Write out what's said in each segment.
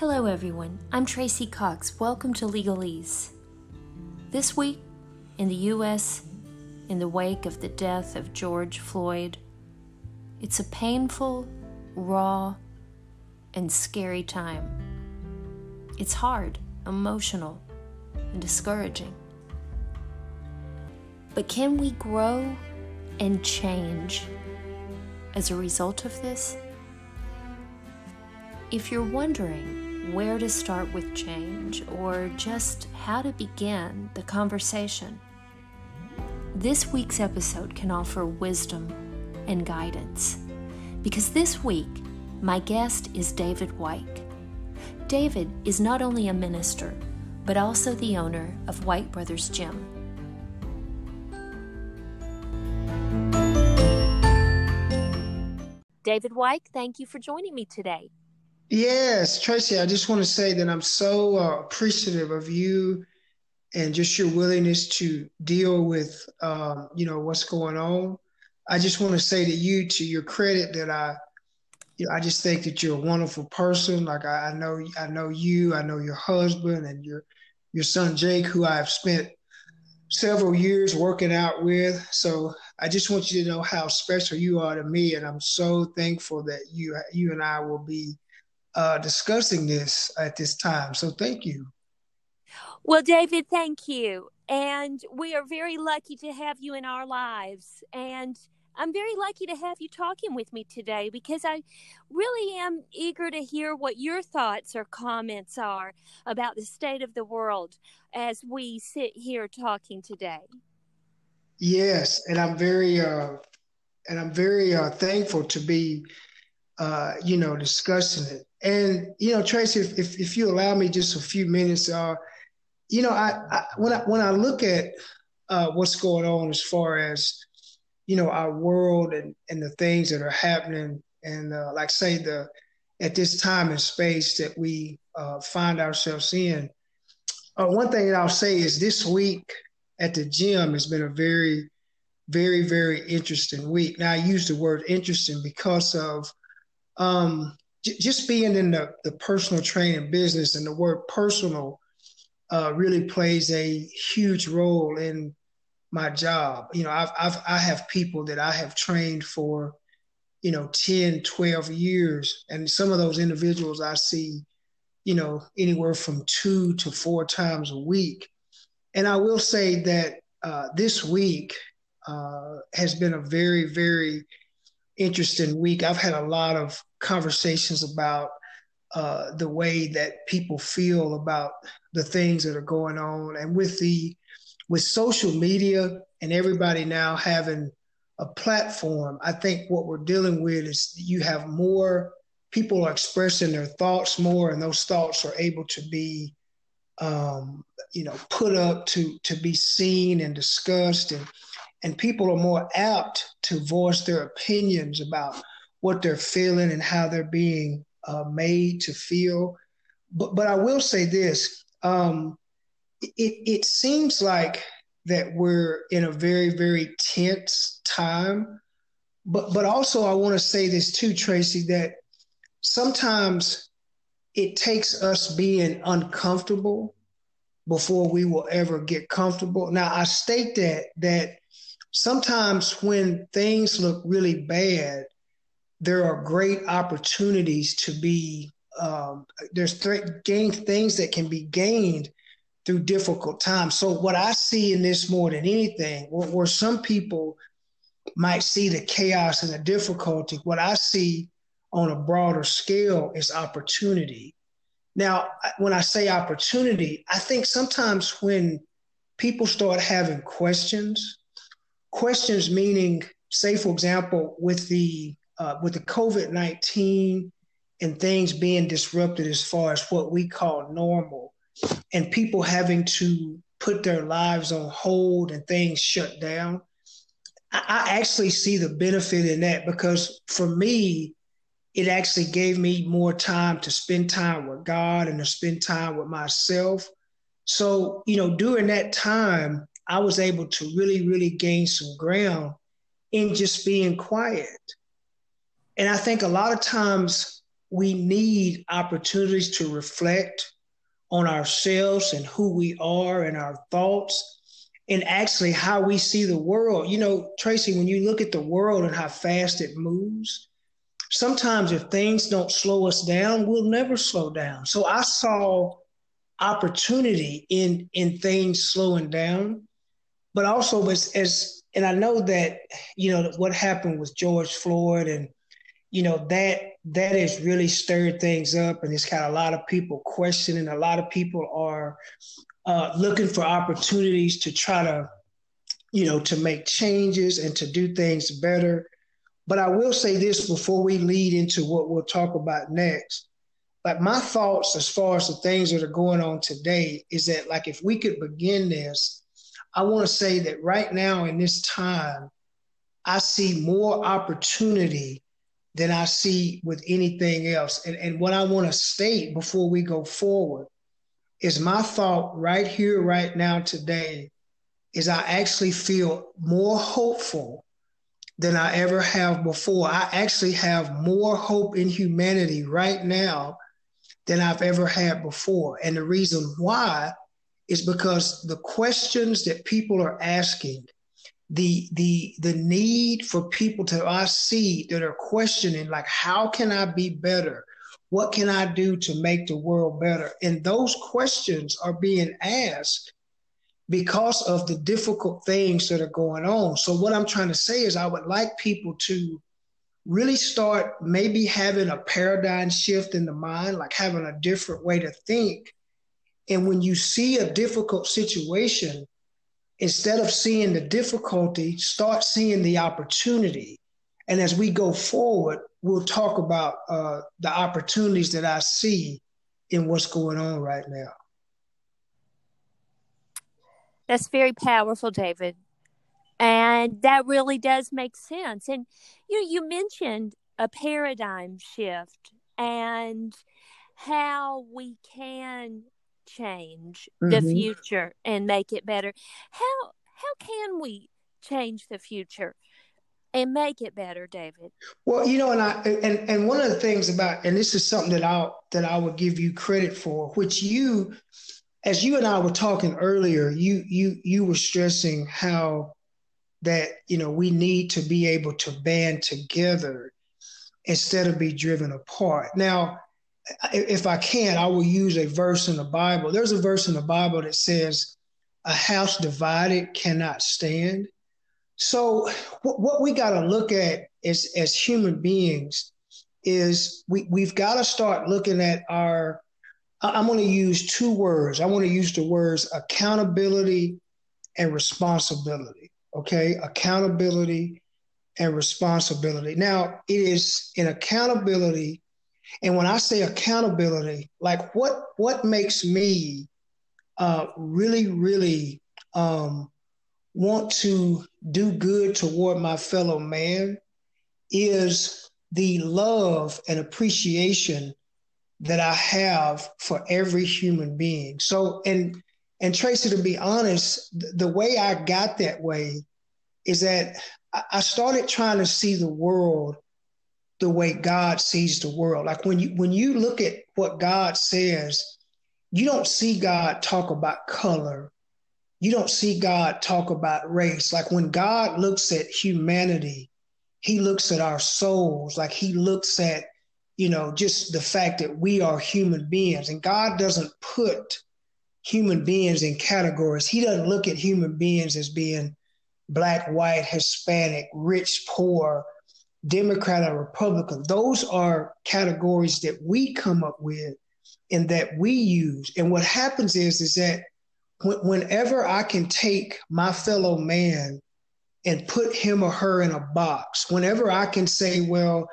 Hello everyone, I'm Tracy Cox. Welcome to Legalease. This week, in the U.S., in the wake of the death of George Floyd, it's a painful, raw, and scary time. It's hard, emotional, and discouraging. But can we grow and change as a result of this? If you're wondering where to start with change, or just how to begin the conversation, this week's episode can offer wisdom and guidance. Because this week, my guest is David White. David is not only a minister, but also the owner of White Brothers Gym. David White, thank you for joining me today. Yes, Tracy, I just want to say that I'm so appreciative of you and just your willingness to deal with, what's going on. I just want to say to you, to your credit, that I just think that you're a wonderful person. Like I know you, I know your husband and your son, Jake, who I've spent several years working out with. So I just want you to know how special you are to me. And I'm so thankful that you and I will be discussing this at this time. So thank you. Well, David, thank you. And we are very lucky to have you in our lives. And I'm very lucky to have you talking with me today, because I really am eager to hear what your thoughts or comments are about the state of the world as we sit here talking today. Yes. And I'm very thankful to be discussing it. And, Tracy, if you allow me just a few minutes, when I look at what's going on as far as, our world and the things that are happening, and at this time and space that we find ourselves in, one thing that I'll say is this week at the gym has been a very, very, very interesting week. Now, I use the word interesting because of just being in the personal training business, and the word personal really plays a huge role in my job. I have people that I have trained for, 10, 12 years. And some of those individuals I see, anywhere from 2 to 4 times a week. And I will say that this week has been a very, very interesting week. I've had a lot of conversations about the way that people feel about the things that are going on, and with social media and everybody now having a platform, I think what we're dealing with is you have more people are expressing their thoughts more, and those thoughts are able to be, put up to be seen and discussed, and people are more apt to voice their opinions about what they're feeling and how they're being made to feel. But I will say this, it seems like that we're in a very, very tense time. But also I want to say this too, Tracy, that sometimes it takes us being uncomfortable before we will ever get comfortable. Now, I state that sometimes when things look really bad, there are great opportunities to be, things that can be gained through difficult times. So what I see in this more than anything, where some people might see the chaos and the difficulty, what I see on a broader scale is opportunity. Now, when I say opportunity, I think sometimes when people start having questions meaning, say, for example, with the COVID-19 and things being disrupted as far as what we call normal, and people having to put their lives on hold and things shut down, I actually see the benefit in that, because for me, it actually gave me more time to spend time with God and to spend time with myself. So, during that time, I was able to really, really gain some ground in just being quiet. And I think a lot of times we need opportunities to reflect on ourselves and who we are and our thoughts and actually how we see the world. You know, Tracy, when you look at the world and how fast it moves, sometimes if things don't slow us down, we'll never slow down. So I saw opportunity in things slowing down, but also and I know that, you know, what happened with George Floyd and, you know, that has really stirred things up, and it's got a lot of people questioning. A lot of people are looking for opportunities to try to, you know, to make changes and to do things better. But I will say this before we lead into what we'll talk about next. Like, my thoughts as far as the things that are going on today is that, like, if we could begin this, I want to say that right now in this time, I see more opportunity than I see with anything else. And what I want to state before we go forward is my thought right here, right now, today, is I actually feel more hopeful than I ever have before. I actually have more hope in humanity right now than I've ever had before. And the reason why is because the questions that people are asking, the need for people to, I see that are questioning, like, how can I be better? What can I do to make the world better? And those questions are being asked because of the difficult things that are going on. So what I'm trying to say is I would like people to really start maybe having a paradigm shift in the mind, like having a different way to think. And when you see a difficult situation, instead of seeing the difficulty, start seeing the opportunity. And as we go forward, we'll talk about the opportunities that I see in what's going on right now. That's very powerful, David. And that really does make sense. And you mentioned a paradigm shift and how we can change the future and make it better. How can we change the future and make it better, David? Well, you know, and one of the things about, and this is something that I would give you credit for, which you, as you and I were talking earlier, you were stressing how that, you know, we need to be able to band together instead of be driven apart. Now, if I can, I will use a verse in the Bible. There's a verse in the Bible that says, a house divided cannot stand. So what we got to look at is, as human beings, is we've got to start looking at our, I'm going to use two words. I want to use the words accountability and responsibility. Okay, accountability and responsibility. Now, it is in accountability. And when I say accountability, like what makes me really want to do good toward my fellow man is the love and appreciation that I have for every human being. So, and Tracy, to be honest, the way I got that way is that I started trying to see the world the way God sees the world. Like when you look at what God says, you don't see God talk about color. You don't see God talk about race. Like when God looks at humanity, he looks at our souls. Like he looks at, you know, just the fact that we are human beings, and God doesn't put human beings in categories. He doesn't look at human beings as being black, white, Hispanic, rich, poor, Democrat or Republican. Those are categories that we come up with and that we use. And what happens is that whenever I can take my fellow man and put him or her in a box, whenever I can say, well,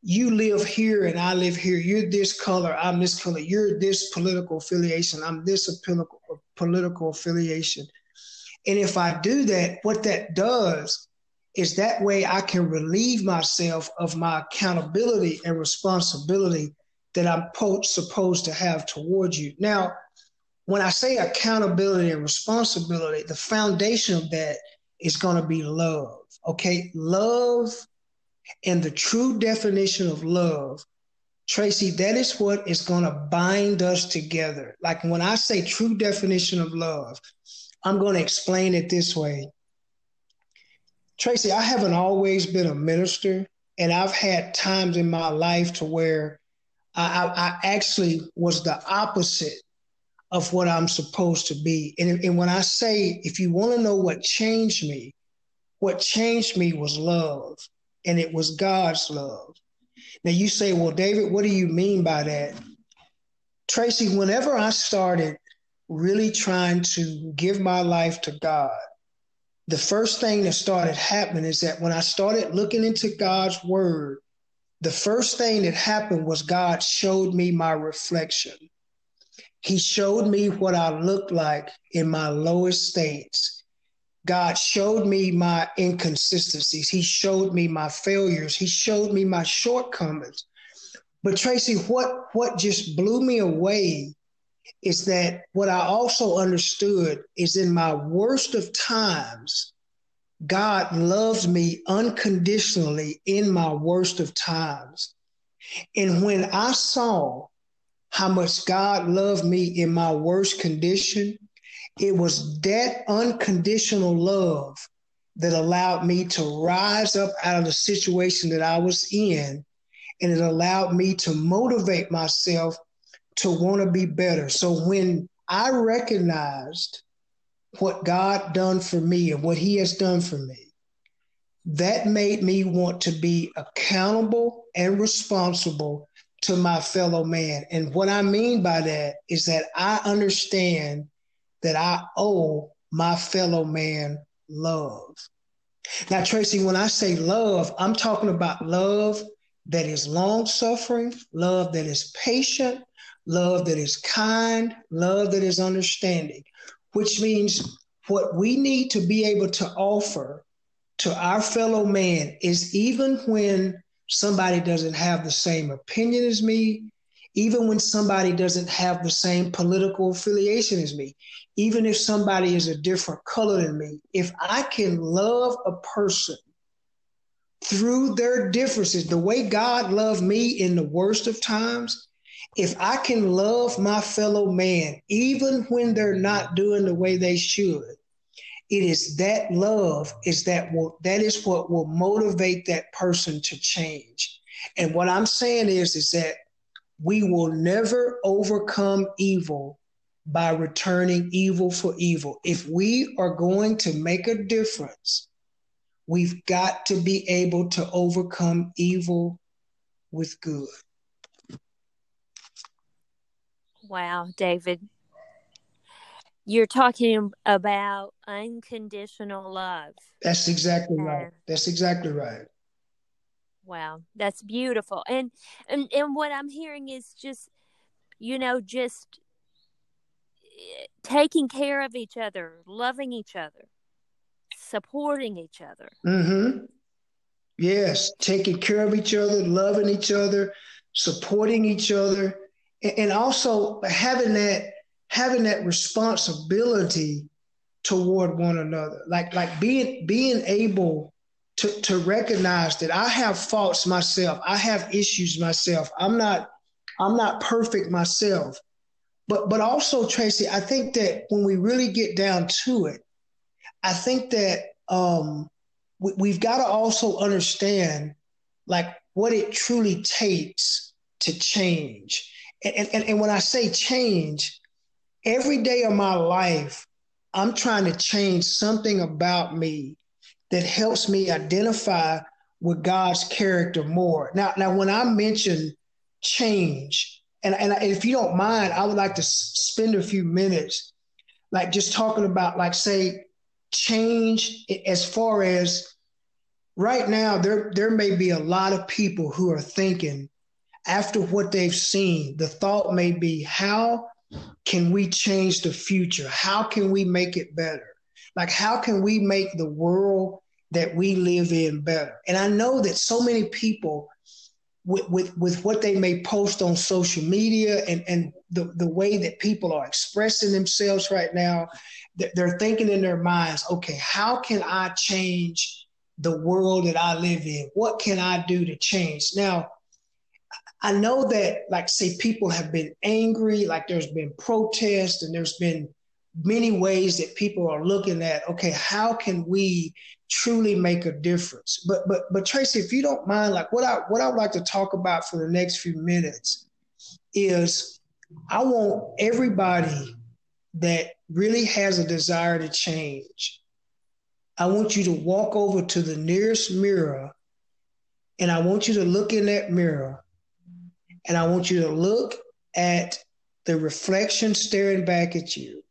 you live here and I live here, you're this color, I'm this color, you're this political affiliation, I'm this political affiliation. And if I do that, what that does is that way I can relieve myself of my accountability and responsibility that I'm supposed to have towards you. Now, when I say accountability and responsibility, the foundation of that is going to be love, okay? Love, and the true definition of love Tracy, that is what is going to bind us together. Like when I say true definition of love, I'm going to explain it this way. Tracy, I haven't always been a minister, and I've had times in my life to where I actually was the opposite of what I'm supposed to be. And when I say, if you want to know what changed me was love, and it was God's love. Now you say, well, David, what do you mean by that? Tracy, whenever I started really trying to give my life to God, the first thing that started happening is that when I started looking into God's word, the first thing that happened was God showed me my reflection. He showed me what I looked like in my lowest states. God showed me my inconsistencies. He showed me my failures. He showed me my shortcomings. But Tracy, what just blew me away is that what I also understood is in my worst of times, God loves me unconditionally in my worst of times. And when I saw how much God loved me in my worst condition, it was that unconditional love that allowed me to rise up out of the situation that I was in, and it allowed me to motivate myself to want to be better. So when I recognized what God done for me and what he has done for me, that made me want to be accountable and responsible to my fellow man. And what I mean by that is that I understand that I owe my fellow man love. Now, Tracy, when I say love, I'm talking about love that is long-suffering, love that is patient, love that is kind, love that is understanding, which means what we need to be able to offer to our fellow man is even when somebody doesn't have the same opinion as me, even when somebody doesn't have the same political affiliation as me, even if somebody is a different color than me, if I can love a person through their differences, the way God loved me in the worst of times, if I can love my fellow man, even when they're not doing the way they should, it is that love that is what will motivate that person to change. And what I'm saying is that we will never overcome evil by returning evil for evil. If we are going to make a difference, we've got to be able to overcome evil with good. Wow, David, you're talking about unconditional love. That's exactly right. That's exactly right. Wow, that's beautiful. And what I'm hearing is just, you know, just taking care of each other, loving each other, supporting each other. Mm-hmm. Yes, taking care of each other, loving each other, supporting each other. And also having that responsibility toward one another, like being able to recognize that I have faults myself, I have issues myself, I'm not perfect myself, but also Tracy, I think that when we really get down to it, I think that we've got to also understand like what it truly takes to change. And when I say change, every day of my life, I'm trying to change something about me that helps me identify with God's character more. Now when I mention change, and if you don't mind, I would like to spend a few minutes like just talking about like, say, change as far as right now, there may be a lot of people who are thinking, after what they've seen, the thought may be, how can we change the future? How can we make it better? Like, how can we make the world that we live in better? And I know that so many people with what they may post on social media and the way that people are expressing themselves right now, they're thinking in their minds, okay, how can I change the world that I live in? What can I do to change? Now, I know that, like, say, people have been angry, like there's been protests and there's been many ways that people are looking at, okay, how can we truly make a difference? But Tracy, if you don't mind, like what I would like to talk about for the next few minutes is I want everybody that really has a desire to change, I want you to walk over to the nearest mirror and I want you to look in that mirror and I want you to look at the reflection staring back at you.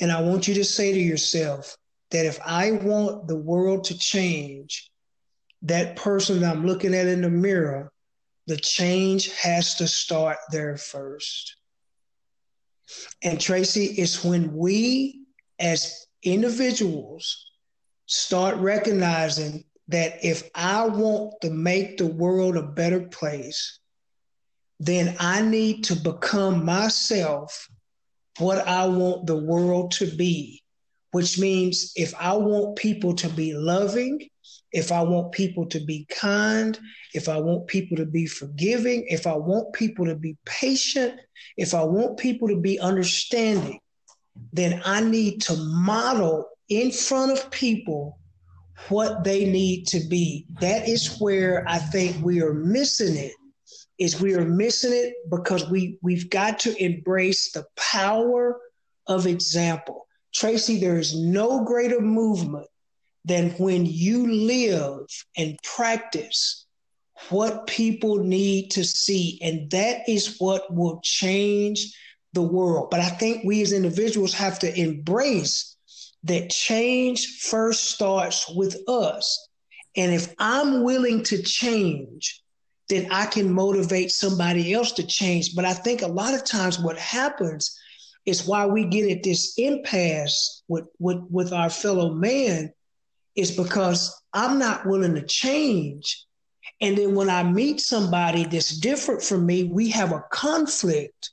And I want you to say to yourself that if I want the world to change, that person that I'm looking at in the mirror, the change has to start there first. And Tracy, it's when we as individuals start recognizing that if I want to make the world a better place, then I need to become myself what I want the world to be, which means if I want people to be loving, if I want people to be kind, if I want people to be forgiving, if I want people to be patient, if I want people to be understanding, then I need to model in front of people what they need to be. That is where I think we are missing it. Is we are missing it because we've got to embrace the power of example. Tracy, there is no greater movement than when you live and practice what people need to see. And that is what will change the world. But I think we as individuals have to embrace that change first starts with us. And if I'm willing to change, then I can motivate somebody else to change. But I think a lot of times what happens is why we get at this impasse with our fellow man is because I'm not willing to change. And then when I meet somebody that's different from me, we have a conflict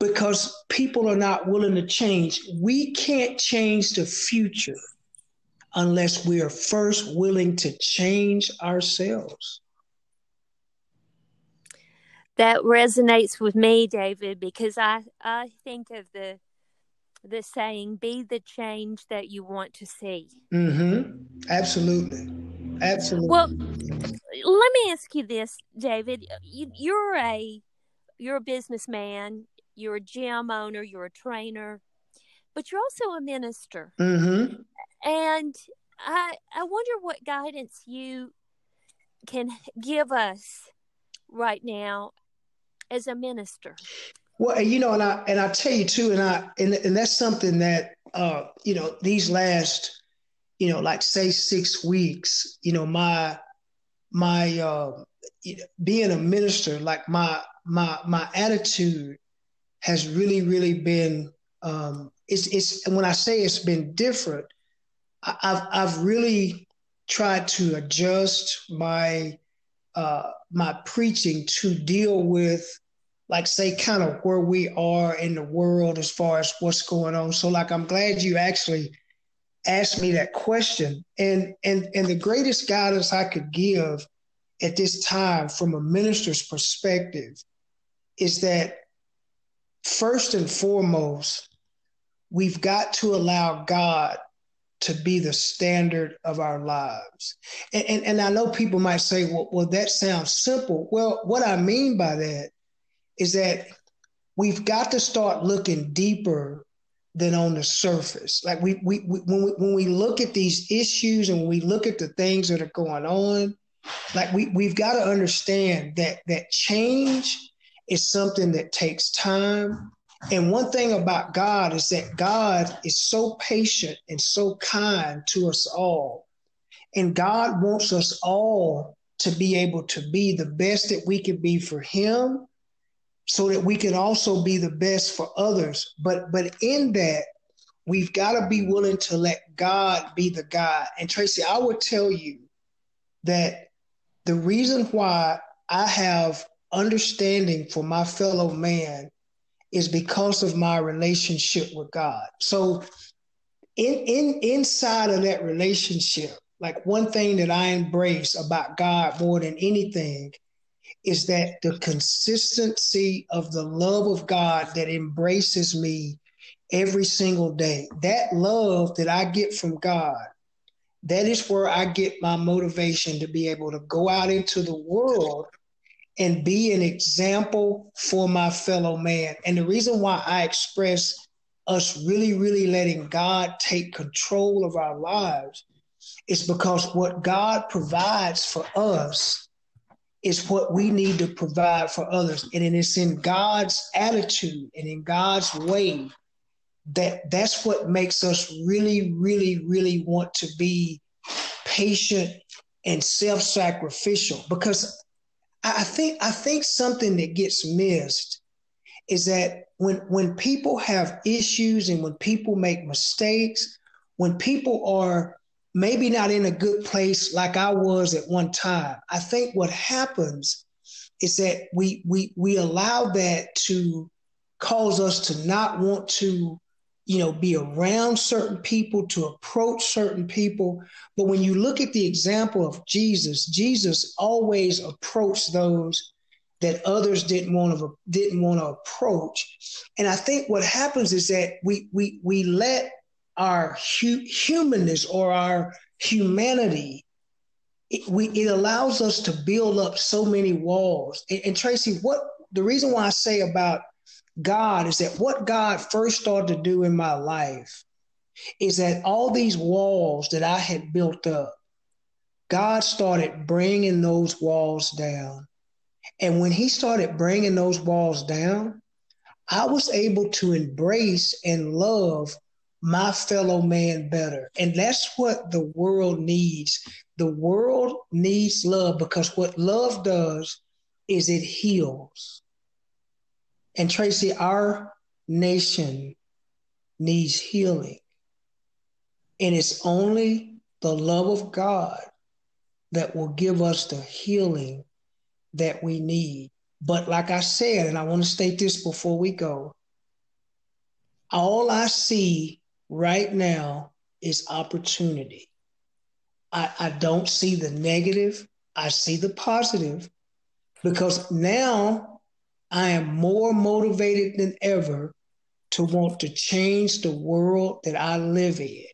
because people are not willing to change. We can't change the future unless we are first willing to change ourselves. That resonates with me, David, because I think of the saying, be the change that you want to see. Mm-hmm. Absolutely. Absolutely. Well, let me ask you this, David. You're a businessman, you're a gym owner, you're a trainer, but you're also a minister. Mm-hmm. And I wonder what guidance you can give us right now as a minister. Well, you know, and I tell you too, and that's something that you know, these last, you know, like say 6 weeks, you know, my being a minister, like my attitude has really been it's when I say it's been different, I've really tried to adjust my preaching to deal with, like, say, kind of where we are in the world as far as what's going on. So, like, I'm glad you actually asked me that question. And the greatest guidance I could give at this time from a minister's perspective is that first and foremost, we've got to allow God to be the standard of our lives. And I know people might say, well, that sounds simple. Well, what I mean by that is that we've got to start looking deeper than on the surface. Like when we look at these issues and when we look at the things that are going on, like we've got to understand that change is something that takes time. And one thing about God is that God is so patient and so kind to us all. And God wants us all to be able to be the best that we can be for him so that we can also be the best for others. But in that, we've got to be willing to let God be the guide. And Tracy, I would tell you that the reason why I have understanding for my fellow man is because of my relationship with God. So inside of that relationship, like one thing that I embrace about God more than anything is that the consistency of the love of God that embraces me every single day, that love that I get from God, that is where I get my motivation to be able to go out into the world and be an example for my fellow man. And the reason why I express us really, really letting God take control of our lives is because what God provides for us is what we need to provide for others. And it's in God's attitude and in God's way that's what makes us really, really, really want to be patient and self-sacrificial. Because I think something that gets missed is that when people have issues and when people make mistakes, when people are maybe not in a good place like I was at one time, I think what happens is that we allow that to cause us to not want to, be around certain people, to approach certain people. But when you look at the example of Jesus, Jesus always approached those that others didn't want to approach. And I think what happens is that we let our humanness or our humanity, it allows us to build up so many walls. And Tracy, the reason why I say about God is that what God first started to do in my life is that all these walls that I had built up, God started bringing those walls down. And when he started bringing those walls down, I was able to embrace and love my fellow man better. And that's what the world needs. The world needs love, because what love does is it heals. And Tracy, our nation needs healing. And it's only the love of God that will give us the healing that we need. But like I said, and I want to state this before we go, all I see right now is opportunity. I don't see the negative. I see the positive, because now I am more motivated than ever to want to change the world that I live in.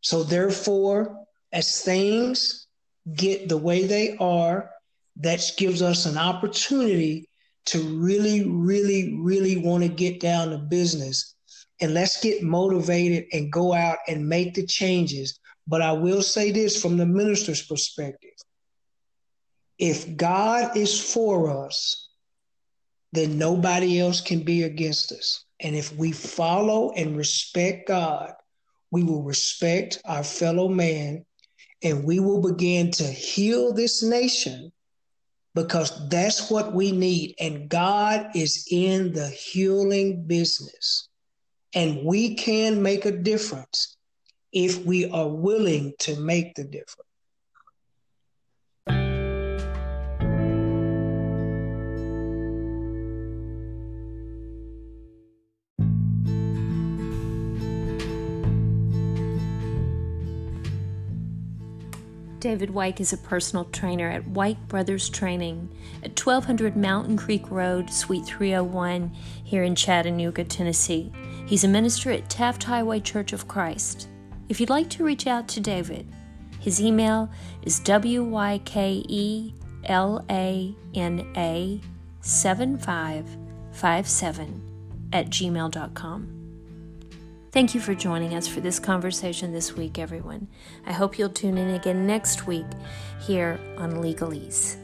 So therefore, as things get the way they are, that gives us an opportunity to really, really, really want to get down to business. And let's get motivated and go out and make the changes. But I will say this from the minister's perspective. If God is for us, then nobody else can be against us. And if we follow and respect God, we will respect our fellow man, and we will begin to heal this nation, because that's what we need. And God is in the healing business. And we can make a difference if we are willing to make the difference. David Wyke is a personal trainer at White Brothers Training at 1200 Mountain Creek Road, Suite 301, here in Chattanooga, Tennessee. He's a minister at Taft Highway Church of Christ. If you'd like to reach out to David, his email is wykelana7557@gmail.com. Thank you for joining us for this conversation this week, everyone. I hope you'll tune in again next week here on Legalease.